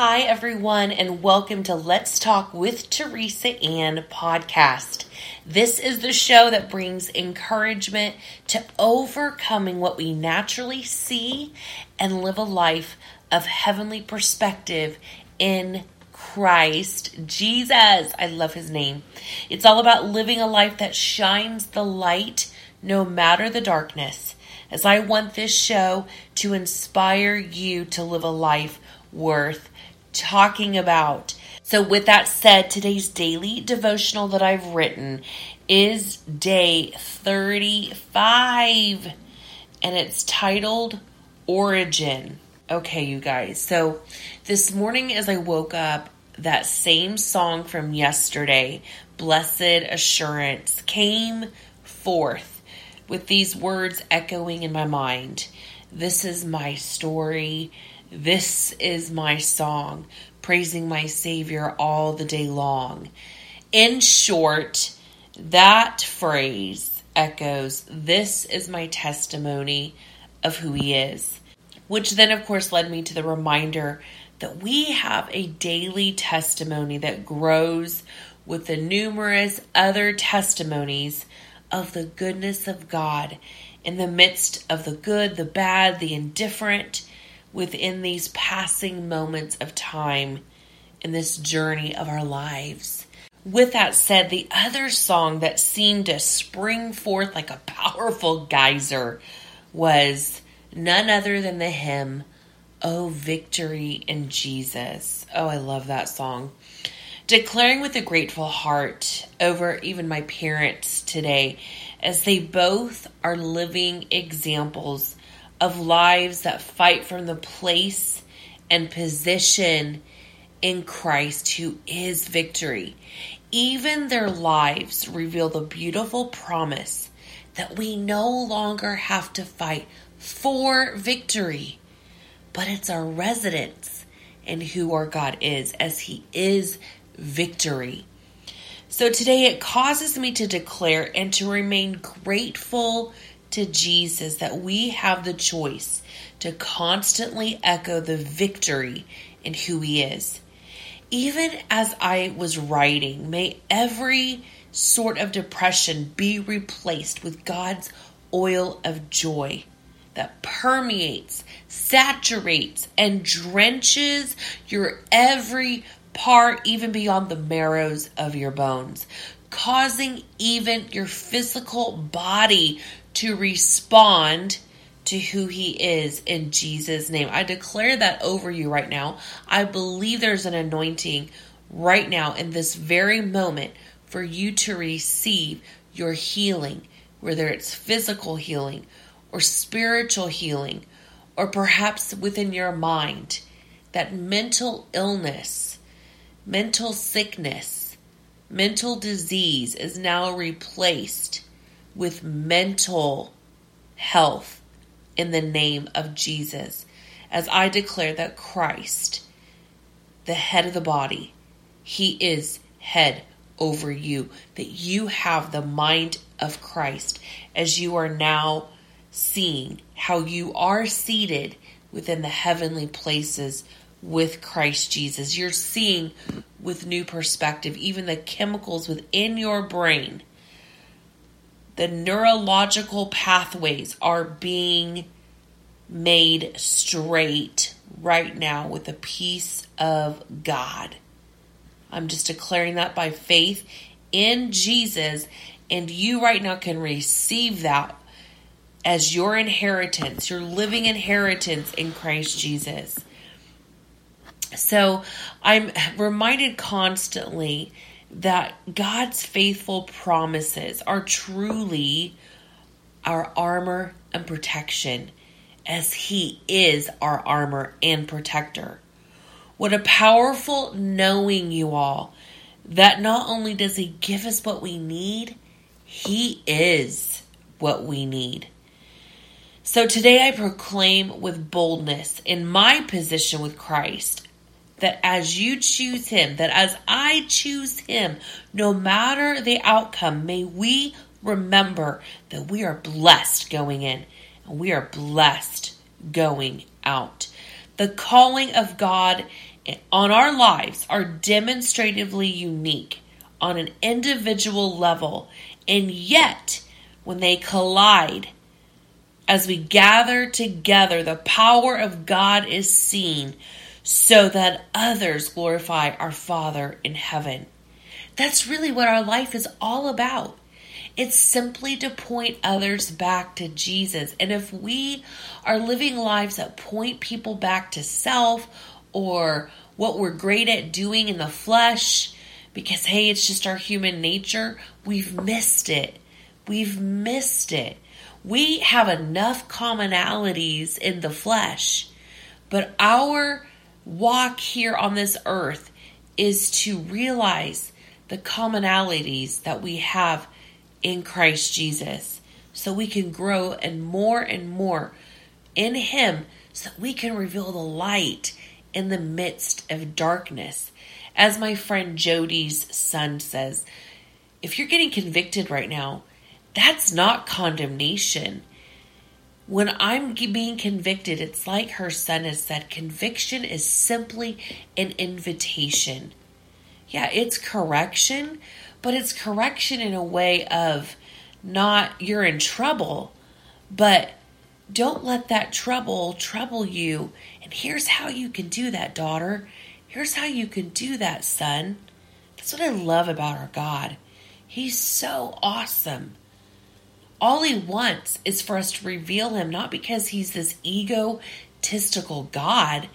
Hi, everyone, and welcome to Let's Talk with Teresa Ann podcast. This is the show that brings encouragement to overcoming what we naturally see and live a life of heavenly perspective in Christ Jesus. I love his name. It's all about living a life that shines the light no matter the darkness, as I want this show to inspire you to live a life worth talking about. So with that said, today's daily devotional that I've written is day 35, and it's titled Origin. Okay, you guys, so this morning as I woke up, that same song from yesterday, Blessed Assurance, came forth with these words echoing in my mind. This is my story. This is my song, praising my Savior all the day long. In short, that phrase echoes, this is my testimony of who he is. Which then, of course, led me to the reminder that we have a daily testimony that grows with the numerous other testimonies of the goodness of God in the midst of the good, the bad, the indifferent, within these passing moments of time in this journey of our lives. With that said, the other song that seemed to spring forth like a powerful geyser was none other than the hymn, Oh Victory in Jesus. Oh, I love that song. Declaring with a grateful heart over even my parents today, as they both are living examples of lives that fight from the place and position in Christ who is victory. Even their lives reveal the beautiful promise that we no longer have to fight for victory, but it's our residence in who our God is, as he is victory. So today it causes me to declare and to remain grateful to Jesus that we have the choice to constantly echo the victory in who he is. Even as I was writing, may every sort of depression be replaced with God's oil of joy that permeates, saturates, and drenches your every part, even beyond the marrows of your bones, causing even your physical body to respond to who he is in Jesus' name. I declare that over you right now. I believe there's an anointing right now in this very moment for you to receive your healing, whether it's physical healing or spiritual healing, or perhaps within your mind, that mental illness, mental sickness, mental disease is now replaced with mental health in the name of Jesus, as I declare that Christ, the head of the body, he is head over you, that you have the mind of Christ as you are now seeing how you are seated within the heavenly places with Christ Jesus. You're seeing with new perspective, even the chemicals within your brain. The neurological pathways are being made straight right now with the peace of God. I'm just declaring that by faith in Jesus, and you right now can receive that as your inheritance, your living inheritance in Christ Jesus. So I'm reminded constantly that God's faithful promises are truly our armor and protection, as he is our armor and protector. What a powerful knowing, you all, that not only does he give us what we need, he is what we need. So today I proclaim with boldness in my position with Christ, that as you choose him, that as I choose him, no matter the outcome, may we remember that we are blessed going in and we are blessed going out. The calling of God on our lives are demonstratively unique on an individual level, and yet when they collide, as we gather together, the power of God is seen so that others glorify our Father in heaven. That's really what our life is all about. It's simply to point others back to Jesus. And if we are living lives that point people back to self or what we're great at doing in the flesh, because, hey, it's just our human nature, we've missed it. We've missed it. We have enough commonalities in the flesh, but our walk here on this earth is to realize the commonalities that we have in Christ Jesus, so we can grow and more in Him, so that we can reveal the light in the midst of darkness. As my friend Jody's son says, if you're getting convicted right now, that's not condemnation. When I'm being convicted, it's like her son has said, conviction is simply an invitation. Yeah, it's correction, but it's correction in a way of not you're in trouble, but don't let that trouble you. And here's how you can do that, daughter. Here's how you can do that, son. That's what I love about our God. He's so awesome. All He wants is for us to reveal Him, not because He's this egotistical God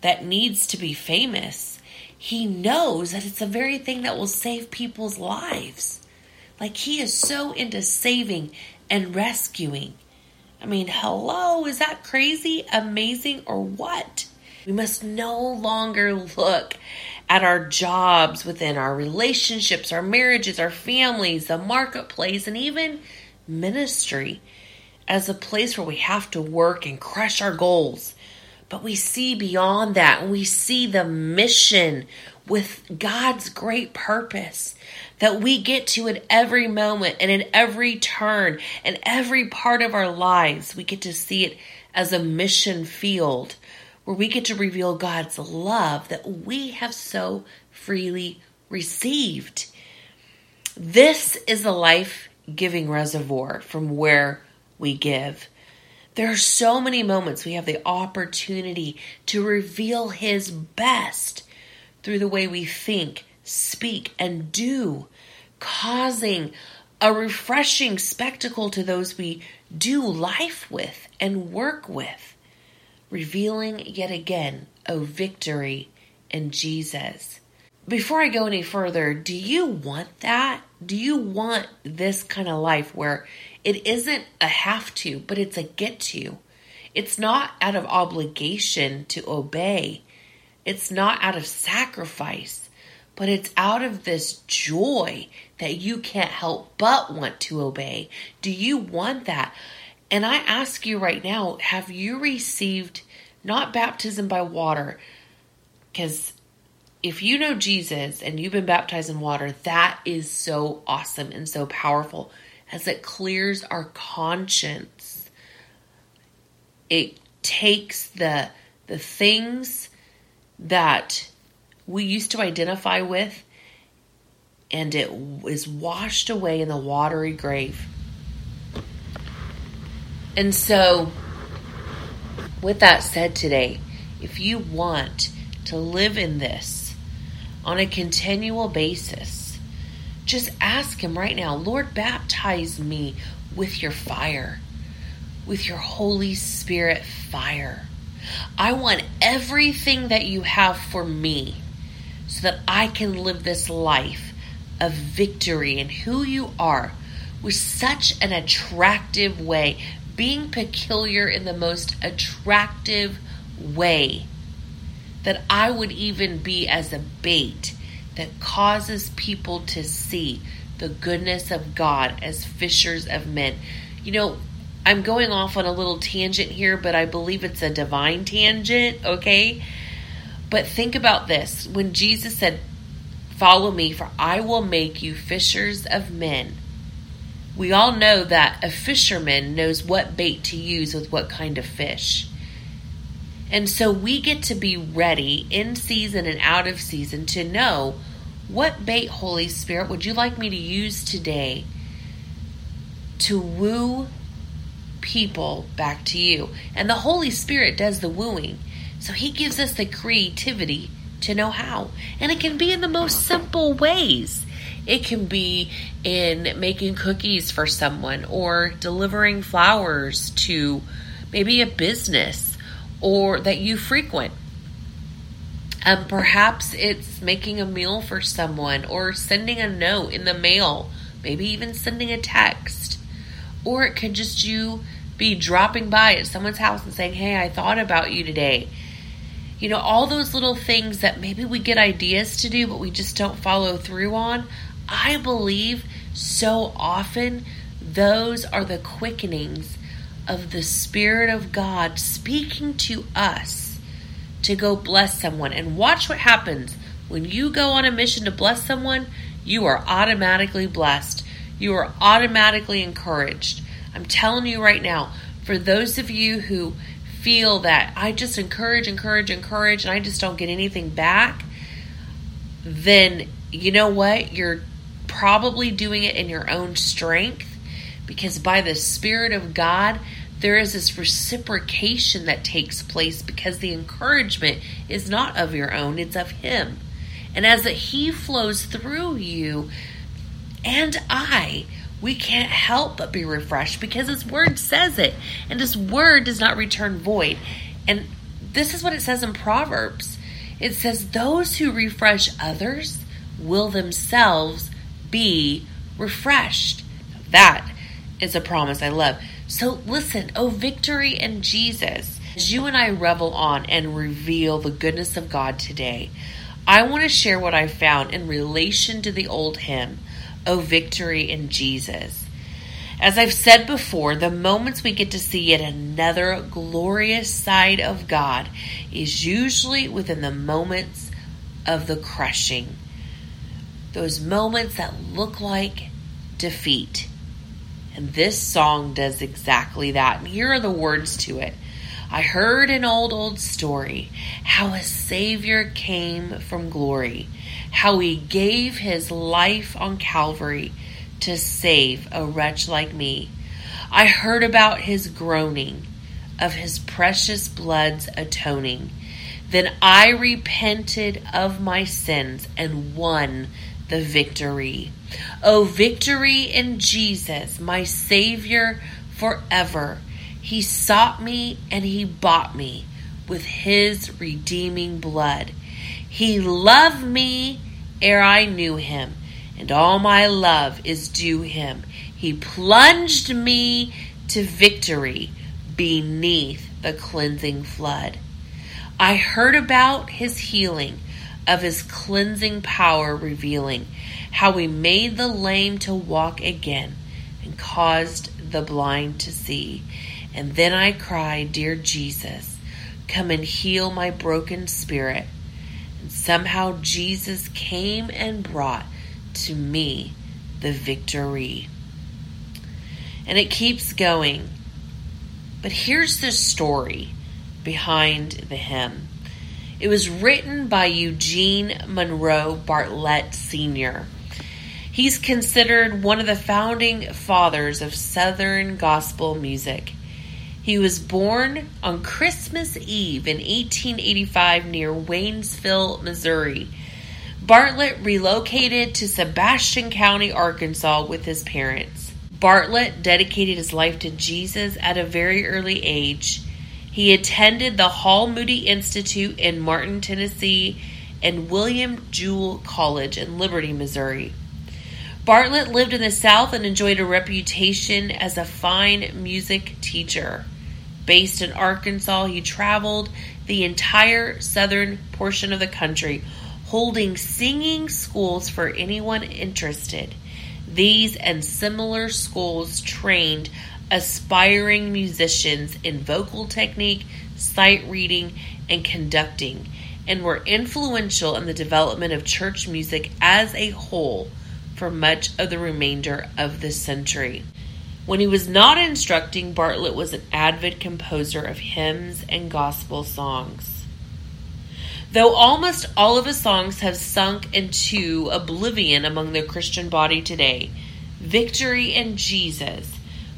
that needs to be famous. He knows that it's the very thing that will save people's lives. Like, He is so into saving and rescuing. I mean, hello, is that crazy, amazing, or what? We must no longer look at our jobs within our relationships, our marriages, our families, the marketplace, and even ministry as a place where we have to work and crush our goals. But we see beyond that, and we see the mission with God's great purpose that we get to at every moment and at every turn and every part of our lives. We get to see it as a mission field where we get to reveal God's love that we have so freely received. This is the life giving reservoir from where we give. There are so many moments we have the opportunity to reveal His best through the way we think, speak, and do, causing a refreshing spectacle to those we do life with and work with, revealing yet again, oh, victory in Jesus. Before I go any further, do you want that? Do you want this kind of life where it isn't a have to, but it's a get to? It's not out of obligation to obey. It's not out of sacrifice, but it's out of this joy that you can't help but want to obey. Do you want that? And I ask you right now, have you received not baptism by water? Because if you know Jesus and you've been baptized in water, that is so awesome and so powerful as it clears our conscience. It takes the things that we used to identify with, and it is washed away in the watery grave. And so, with that said today, if you want to live in this on a continual basis, just ask Him right now, Lord, baptize me with your fire, with your Holy Spirit fire. I want everything that you have for me so that I can live this life of victory in who you are with such an attractive way, being peculiar in the most attractive way, that I would even be as a bait that causes people to see the goodness of God as fishers of men. You know, I'm going off on a little tangent here, but I believe it's a divine tangent, okay? But think about this. When Jesus said, "Follow me, for I will make you fishers of men," we all know that a fisherman knows what bait to use with what kind of fish. And so we get to be ready in season and out of season to know, what bait, Holy Spirit, would you like me to use today to woo people back to you? And the Holy Spirit does the wooing. So he gives us the creativity to know how. And it can be in the most simple ways. It can be in making cookies for someone, or delivering flowers to maybe a business or that you frequent. Perhaps it's making a meal for someone, or sending a note in the mail, maybe even sending a text. Or it could just you be dropping by at someone's house and saying, hey, I thought about you today. You know, all those little things that maybe we get ideas to do, but we just don't follow through on. I believe so often those are the quickenings of the Spirit of God speaking to us to go bless someone. And watch what happens. When you go on a mission to bless someone, you are automatically blessed. You are automatically encouraged. I'm telling you right now, for those of you who feel that I just encourage, and I just don't get anything back, then you know what? You're probably doing it in your own strength, because by the Spirit of God, there is this reciprocation that takes place, because the encouragement is not of your own, it's of Him. And as He flows through you and we can't help but be refreshed, because His Word says it. And His Word does not return void. And this is what it says in Proverbs. It says, those who refresh others will themselves be refreshed. That is a promise I love. So listen, oh victory in Jesus, as you and I revel on and reveal the goodness of God today, I want to share what I found in relation to the old hymn, O victory in Jesus. As I've said before, the moments we get to see yet another glorious side of God is usually within the moments of the crushing. Those moments that look like defeat. And this song does exactly that. And here are the words to it. I heard an old story, how a Savior came from glory, how He gave His life on Calvary to save a wretch like me. I heard about His groaning, of His precious blood's atoning. Then I repented of my sins and won the victory. Oh, victory in Jesus, my Savior forever. He sought me and He bought me with His redeeming blood. He loved me ere I knew Him, and all my love is due Him. He plunged me to victory beneath the cleansing flood. I heard about His healing, of His cleansing power revealing, how He made the lame to walk again and caused the blind to see. And then I cried, dear Jesus, come and heal my broken spirit. And somehow Jesus came and brought to me the victory. And it keeps going. But here's the story behind the hymn. It was written by Eugene Monroe Bartlett Sr. He's considered one of the founding fathers of Southern gospel music. He was born on Christmas Eve in 1885 near Waynesville, Missouri. Bartlett relocated to Sebastian County, Arkansas with his parents. Bartlett dedicated his life to Jesus at a very early age. He attended the Hall Moody Institute in Martin, Tennessee, and William Jewell College in Liberty, Missouri. Bartlett lived in the South and enjoyed a reputation as a fine music teacher. Based in Arkansas, he traveled the entire southern portion of the country, holding singing schools for anyone interested. These and similar schools trained aspiring musicians in vocal technique, sight reading, and conducting, and were influential in the development of church music as a whole for much of the remainder of the century. When he was not instructing, Bartlett was an avid composer of hymns and gospel songs. Though almost all of his songs have sunk into oblivion among the Christian body today, Victory in Jesus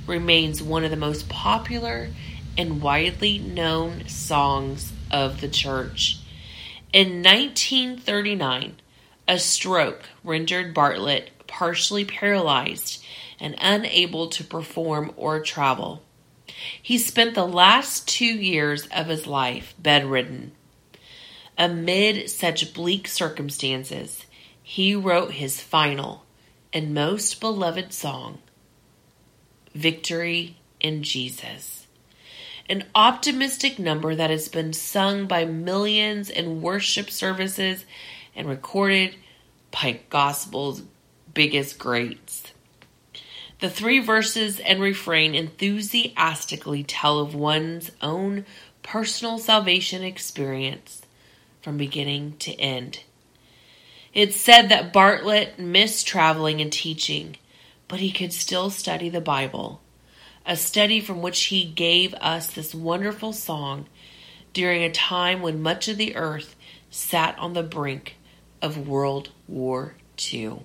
remains one of the most popular and widely known songs of the church. In 1939, a stroke rendered Bartlett partially paralyzed and unable to perform or travel. He spent the last 2 years of his life bedridden. Amid such bleak circumstances, he wrote his final and most beloved song, Victory in Jesus, an optimistic number that has been sung by millions in worship services and recorded by gospel's biggest greats. The three verses and refrain enthusiastically tell of one's own personal salvation experience from beginning to end. It's said that Bartlett missed traveling and teaching, but he could still study the Bible, a study from which he gave us this wonderful song during a time when much of the earth sat on the brink of World War II.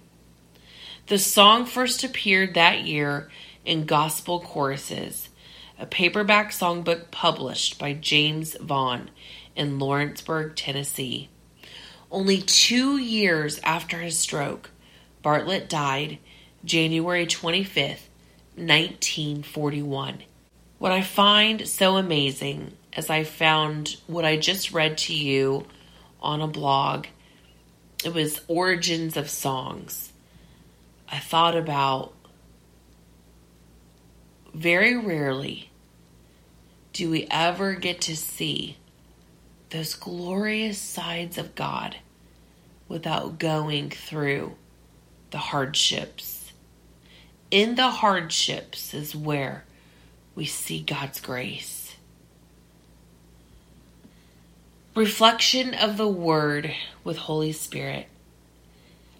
The song first appeared that year in Gospel Choruses, a paperback songbook published by James Vaughn in Lawrenceburg, Tennessee. Only 2 years after his stroke, Bartlett died January 25th, 1941. What I find so amazing is I found what I just read to you on a blog. It was Origins of Songs. I thought about, very rarely do we ever get to see those glorious sides of God without going through the hardships. In the hardships is where we see God's grace. Reflection of the Word with Holy Spirit.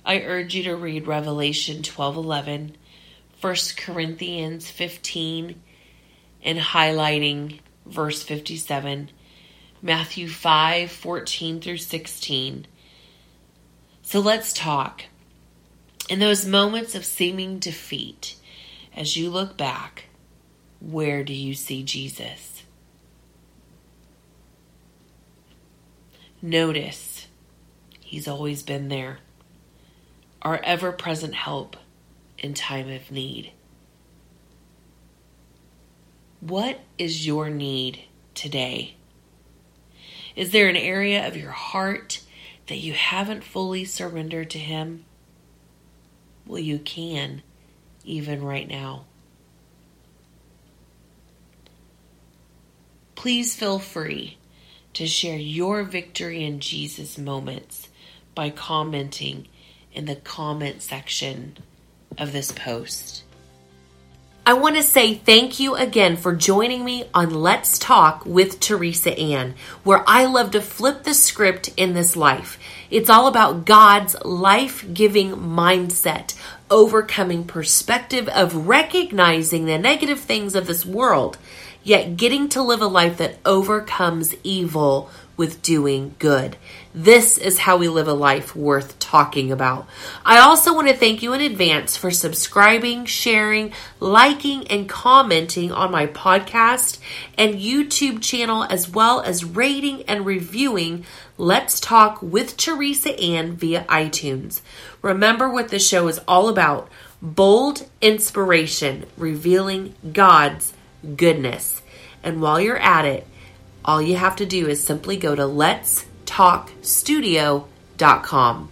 I urge you to read Revelation 12:11, 1 Corinthians 15, and highlighting verse 57, Matthew 5:14 through 16. So let's talk. In those moments of seeming defeat, as you look back, where do you see Jesus? Notice, He's always been there. Our ever-present help in time of need. What is your need today? Is there an area of your heart that you haven't fully surrendered to Him? Well, you can, even right now. Please feel free to share your victory in Jesus moments by commenting in the comment section of this post. I want to say thank you again for joining me on Let's Talk with Teresa Ann, where I love to flip the script in this life. It's all about God's life-giving mindset, overcoming perspective of recognizing the negative things of this world, yet getting to live a life that overcomes evil with doing good. This is how we live a life worth talking about. I also want to thank you in advance for subscribing, sharing, liking, and commenting on my podcast and YouTube channel, as well as rating and reviewing Let's Talk with Teresa Ann via iTunes. Remember what this show is all about: bold inspiration, revealing God's goodness. And while you're at it, all you have to do is simply go to letstalkstudio.com.